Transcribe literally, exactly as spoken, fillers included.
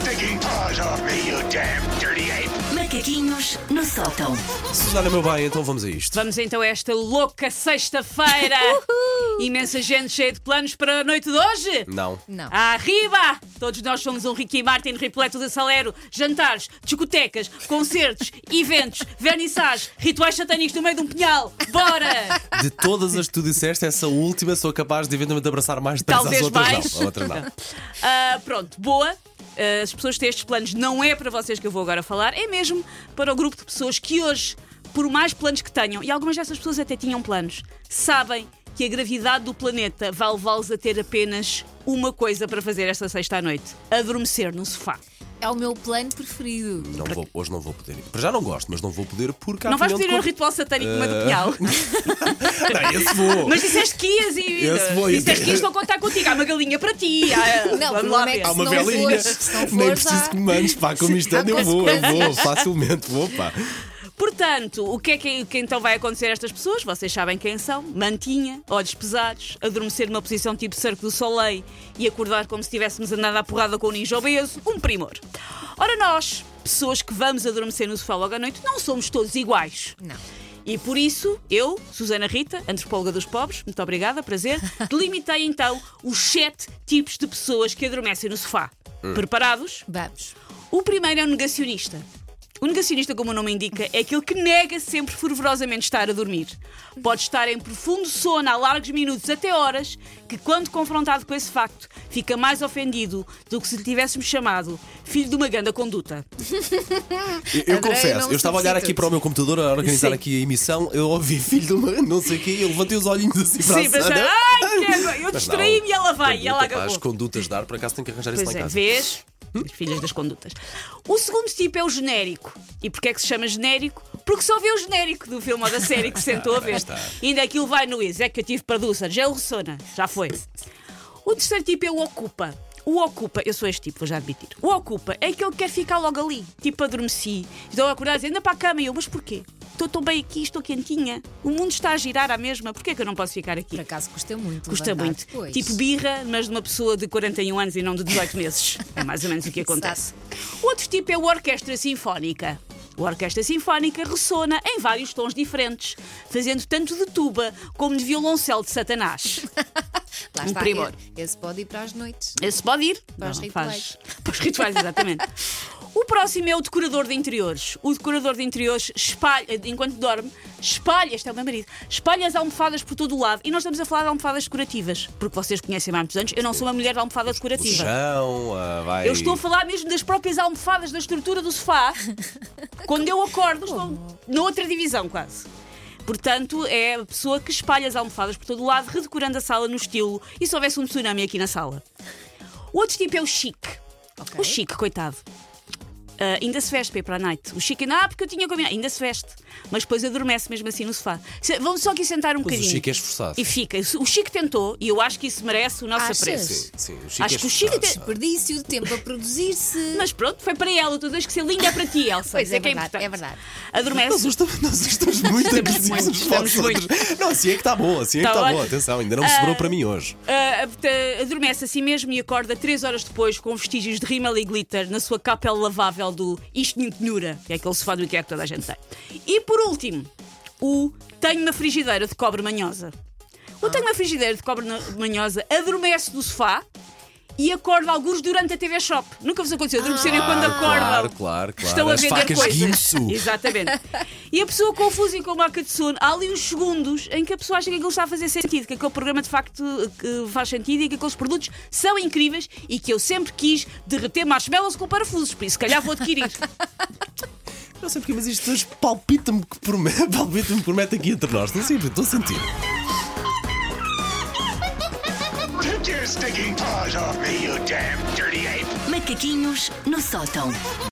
stinking paws off me, you damn dirty ape! Macaquinhos no sótão. Susana, meu bem, então vamos a isto. Vamos então a esta louca sexta-feira. Imensa gente cheia de planos para a noite de hoje? Não. Não. Arriba! Todos nós somos um Ricky Martin repleto de salero, jantares, discotecas, concertos, eventos, vernissagens, rituais satânicos no meio de um pinhal. Bora! De todas as que tu disseste, essa última sou capaz de eventualmente abraçar mais de três às outras mais. Não. Outras não. uh, pronto, boa. Uh, as pessoas que têm estes planos não é para vocês que eu vou agora falar, é mesmo para o grupo de pessoas que hoje, por mais planos que tenham, e algumas dessas pessoas até tinham planos, sabem que a gravidade do planeta vai levá-los a ter apenas uma coisa para fazer esta sexta à noite: adormecer no sofá. É o meu plano preferido. Não vou, hoje não vou poder ir. Já não gosto, mas não vou poder porque há. Não vais poder ir ao ritual satânico de uma do Pinhal. Não, esse vou. Mas disseste que ias e esse vou, disseste que ias, vou contar contigo. Há uma galinha para ti. Há, não, não é que há uma velinha. Nem preciso que me mandes, pá, como isto é, eu vou, eu vou, facilmente vou, pá. Portanto, o que é que, que então vai acontecer a estas pessoas? Vocês sabem quem são. Mantinha, olhos pesados, adormecer numa posição tipo Cirque du Soleil e acordar como se tivéssemos andado à porrada com um ninja obeso. Um primor. Ora, nós, pessoas que vamos adormecer no sofá logo à noite, não somos todos iguais. Não. E por isso, eu, Susana Rita, antropóloga dos pobres, muito obrigada, prazer, delimitei então os sete tipos de pessoas que adormecem no sofá. Hum. Preparados? Vamos. O primeiro é o negacionista. O negacionista, como o nome indica, é aquele que nega sempre fervorosamente estar a dormir. Pode estar em profundo sono há largos minutos até horas, que quando confrontado com esse facto, fica mais ofendido do que se lhe tivéssemos chamado filho de uma ganda conduta. Eu, eu confesso, eu estava a olhar aqui para o meu computador a organizar Sim. aqui a emissão, eu ouvi filho de uma não sei o quê, eu levantei os olhinhos assim para Sim, a Susana. Ai, eu distraí-me e ela vai, e ela acabou. As condutas de ar, por acaso tenho que arranjar pois isso lá em casa. Vês? As filhas das condutas. O segundo tipo é o genérico. E porquê é que se chama genérico? Porque só vê o genérico do filme ou da série que se sentou a ver. Ainda aquilo vai no executive producer. Já é o Ressona. Já foi. O terceiro tipo é o ocupa. O ocupa, eu sou este tipo, vou já admitir. O ocupa é aquele que quer ficar logo ali. Tipo, adormeci. Estou a acordar e dizer, anda para a cama. E eu, mas porquê? Estou tão bem aqui, estou quentinha. O mundo está a girar à mesma. Porquê é que eu não posso ficar aqui? Por acaso custa muito. Custa muito. Depois. Tipo birra, mas de uma pessoa de quarenta e um anos e não de dezoito meses. É mais ou menos o que acontece. Outro tipo é o orquestra sinfónica. A orquestra sinfónica ressona em vários tons diferentes, fazendo tanto de tuba como de violoncelo de Satanás. Lá está, um primor. Esse pode ir para as noites. Esse pode ir. Para não, os rituais. Faz, para os rituais, exatamente. O próximo é o decorador de interiores. O decorador de interiores espalha, enquanto dorme, espalha, este é o meu marido, espalha as almofadas por todo o lado. E nós estamos a falar de almofadas decorativas, porque vocês conhecem há muitos anos, eu não sou uma mulher de almofada decorativa. O chão, ah, vai... Eu estou a falar mesmo das próprias almofadas da estrutura do sofá. Quando eu acordo, estou noutra divisão quase. Portanto, é a pessoa que espalha as almofadas por todo o lado, redecorando a sala no estilo e se houvesse um tsunami aqui na sala. O outro tipo é o chique. Okay. O chique, coitado. Uh, ainda se veste para ir para a night. O chique, ah, porque eu tinha combinado. Ainda se veste. Mas depois adormece mesmo assim no sofá. Vamos só aqui sentar um pois bocadinho. O chique é esforçado. E fica. O chique tentou, e eu acho que isso merece o nosso apreço. Sim, sim. O chique acho é que o chique tem desperdício de tempo a produzir-se. Mas pronto, foi para ela. Tu tens que ser linda é para ti, Elsa. Pois é, é, que é, verdade, é verdade. Adormece. Nós estamos muito agressivos. Não, assim é que está bom. Assim é que está bom. Atenção, ainda não me sobrou para mim hoje. Adormece assim mesmo e acorda três horas depois com vestígios de Rimmel e Glitter na sua capa lavável. Do isto de penura, que é aquele sofá do Glitter que toda a gente tem. E por último, o tenho uma frigideira de cobre manhosa. O tenho uma frigideira de cobre manhosa adormece no sofá e acorda alguns durante a T V Shop. Nunca vos aconteceu adormecerem ah, quando claro, acordam. Claro, claro, claro. Estão a as vender coisas. Exatamente. E a pessoa confusa e com marca de sono. Há ali uns segundos em que a pessoa acha que aquilo está a fazer sentido, que aquele programa de facto faz sentido e que aqueles produtos são incríveis e que eu sempre quis derreter marshmallows com parafusos. Por isso, se calhar vou adquirir. Não sei porquê, mas isto hoje palpita-me que promete, palpita-me promete aqui entre nós. Não sei, estou a sentir. Macaquinhos no sótão.